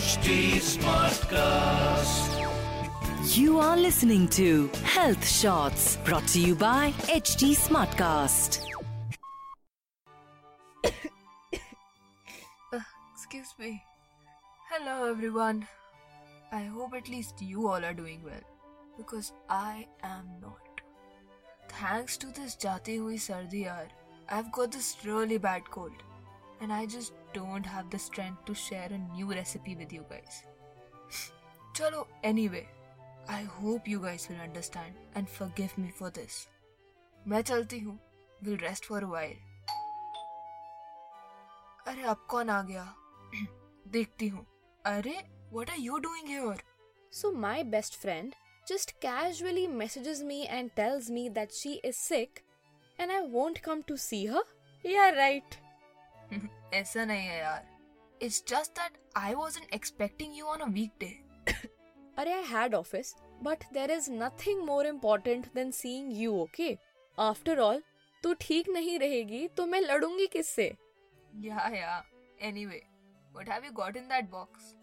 HD Smartcast. You are listening to Health Shots, brought to you by HD Smartcast. Excuse me. Hello everyone. I hope at least you all are doing well, because I am not. Thanks to this jati hui sardi yaar, I've got this really bad cold, and I just don't have the strength to share a new recipe with you guys. Chalo, anyway, I hope you guys will understand and forgive me for this. मैं चलती हूँ, we'll rest for a while. अरे अब कौन आ गया? देखती हूँ. अरे, what are you doing here? So my best friend just casually messages me and tells me that she is sick and I won't come to see her? Yeah, right. ऐसा नहीं है यार. It's just that I wasn't expecting you on a weekday. Arey, I had office, but there is nothing more important than seeing you, okay? After all, तू ठीक नहीं रहेगी तो मैं लड़ूंगी किससे? Yeah. Anyway, what have you got in that box?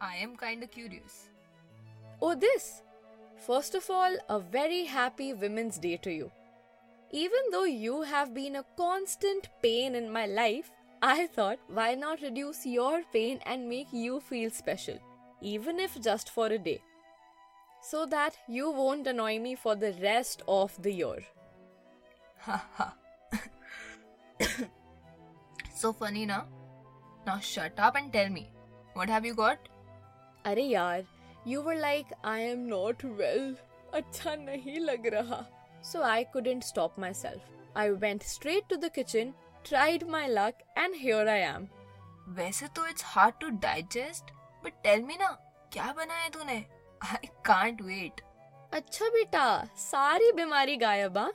I am kinda curious. Oh, this! First of all, a very happy Women's Day to you. Even though you have been a constant pain in my life, I thought, why not reduce your pain and make you feel special, even if just for a day, so that you won't annoy me for the rest of the year. Haha. So funny, na? Now shut up and tell me, what have you got? Arey yaar, you were like, I am not well. Achha nahi lag raha. So I couldn't stop myself. I went straight to the kitchen, tried my luck, and here I am. वैसे तो it's hard to digest, but tell me ना, क्या बनाया तूने? I can't wait. अच्छा बेटा, सारी बीमारी गायब हाँ?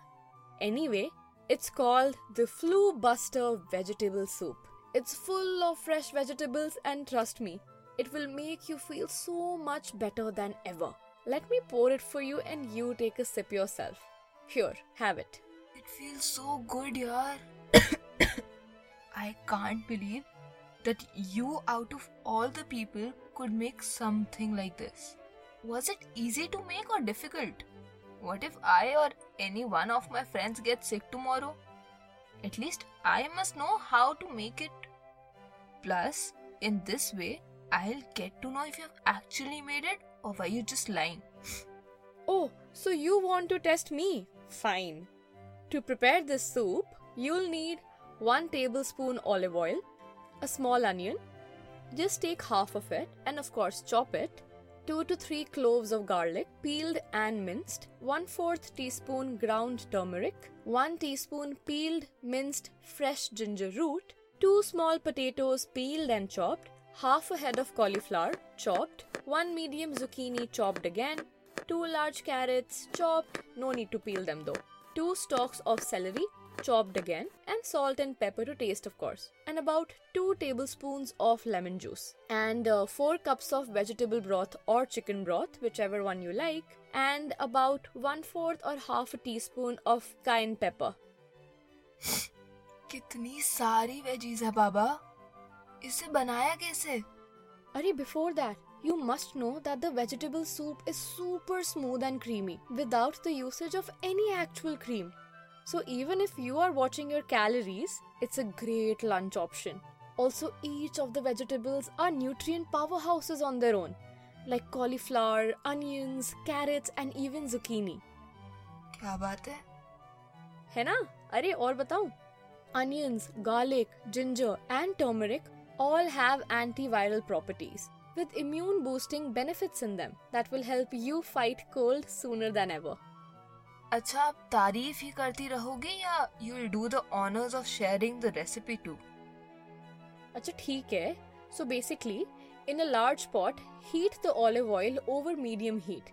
Anyway, it's called the Flu Buster Vegetable Soup. It's full of fresh vegetables and trust me, it will make you feel so much better than ever. Let me pour it for you and you take a sip yourself. Here, have it. It feels so good, yaar. I can't believe that you, out of all the people, could make something like this. Was it easy to make or difficult? What if I or any one of my friends gets sick tomorrow? At least I must know how to make it. Plus, in this way, I'll get to know if you've actually made it or were you just lying. Oh, so you want to test me? Fine. To prepare this soup, you'll need 1 tablespoon olive oil, a small onion, just take half of it and of course chop it, 2 to 3 cloves of garlic, peeled and minced, 1/4 teaspoon ground turmeric, 1 teaspoon peeled minced fresh ginger root, 2 small potatoes peeled and chopped, half a head of cauliflower chopped, 1 medium zucchini chopped again, 2 large carrots chopped, no need to peel them though, 2 stalks of celery chopped again, and salt and pepper to taste of course, and about 2 tablespoons of lemon juice, and 4 cups of vegetable broth or chicken broth, whichever one you like, and about 1/4 or half a teaspoon of cayenne pepper. Kitni sari veggies hai baba? Isse banaya kaise? Arey, before that, you must know that the vegetable soup is super smooth and creamy without the usage of any actual cream. So even if you are watching your calories, it's a great lunch option. Also, each of the vegetables are nutrient powerhouses on their own, like cauliflower, onions, carrots, and even zucchini. क्या बात है? है ना? अरे और बताऊँ? Onions, garlic, ginger, and turmeric all have antiviral properties, with immune-boosting benefits in them that will help you fight cold sooner than ever. अच्छा आप तारीफ ही करती रहोगे या you'll do the honors of sharing the recipe too? अच्छा ठीक है. So basically, in a large pot, heat the olive oil over medium heat.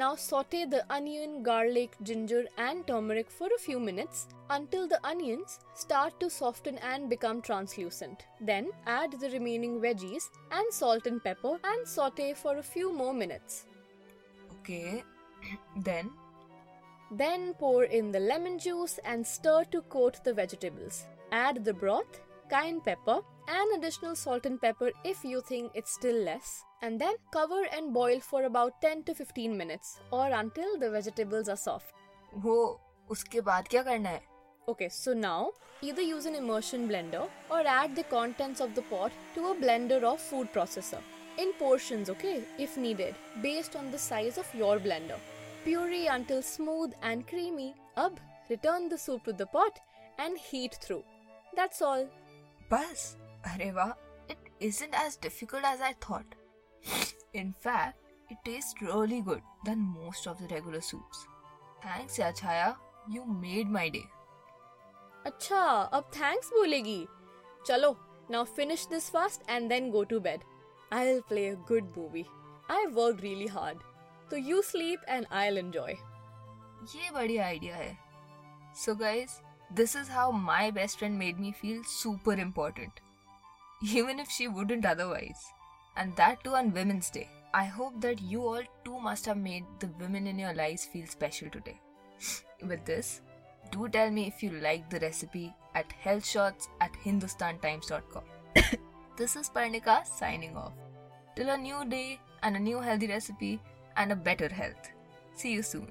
Now saute the onion, garlic, ginger and turmeric for a few minutes until the onions start to soften and become translucent. Then add the remaining veggies and salt and pepper and saute for a few more minutes. Okay, then? Then pour in the lemon juice and stir to coat the vegetables. Add the broth, cayenne pepper and additional salt and pepper if you think it's still less, and then cover and boil for about 10 to 15 minutes or until the vegetables are soft. Whoa, uske baad kya karna hai? Okay, so now either use an immersion blender or add the contents of the pot to a blender or food processor in portions, okay, if needed, based on the size of your blender. Puree until smooth and creamy. Ab return the soup to the pot and heat through. That's all. Bas. Areva, it isn't as difficult as I thought. In fact, it tastes really good than most of the regular soups. Thanks, Yachaya. You made my day. Acha, ab thanks bolegi. Chalo, now finish this fast and then go to bed. I'll play a good movie. I worked really hard. So you sleep and I'll enjoy. Ye badi idea hai. So guys, this is how my best friend made me feel super important. Even if she wouldn't otherwise. And that too on Women's Day. I hope that you all too must have made the women in your lives feel special today. With this, do tell me if you like the recipe at healthshots@hindustantimes.com. This is Parnika signing off. Till a new day and a new healthy recipe and a better health. See you soon.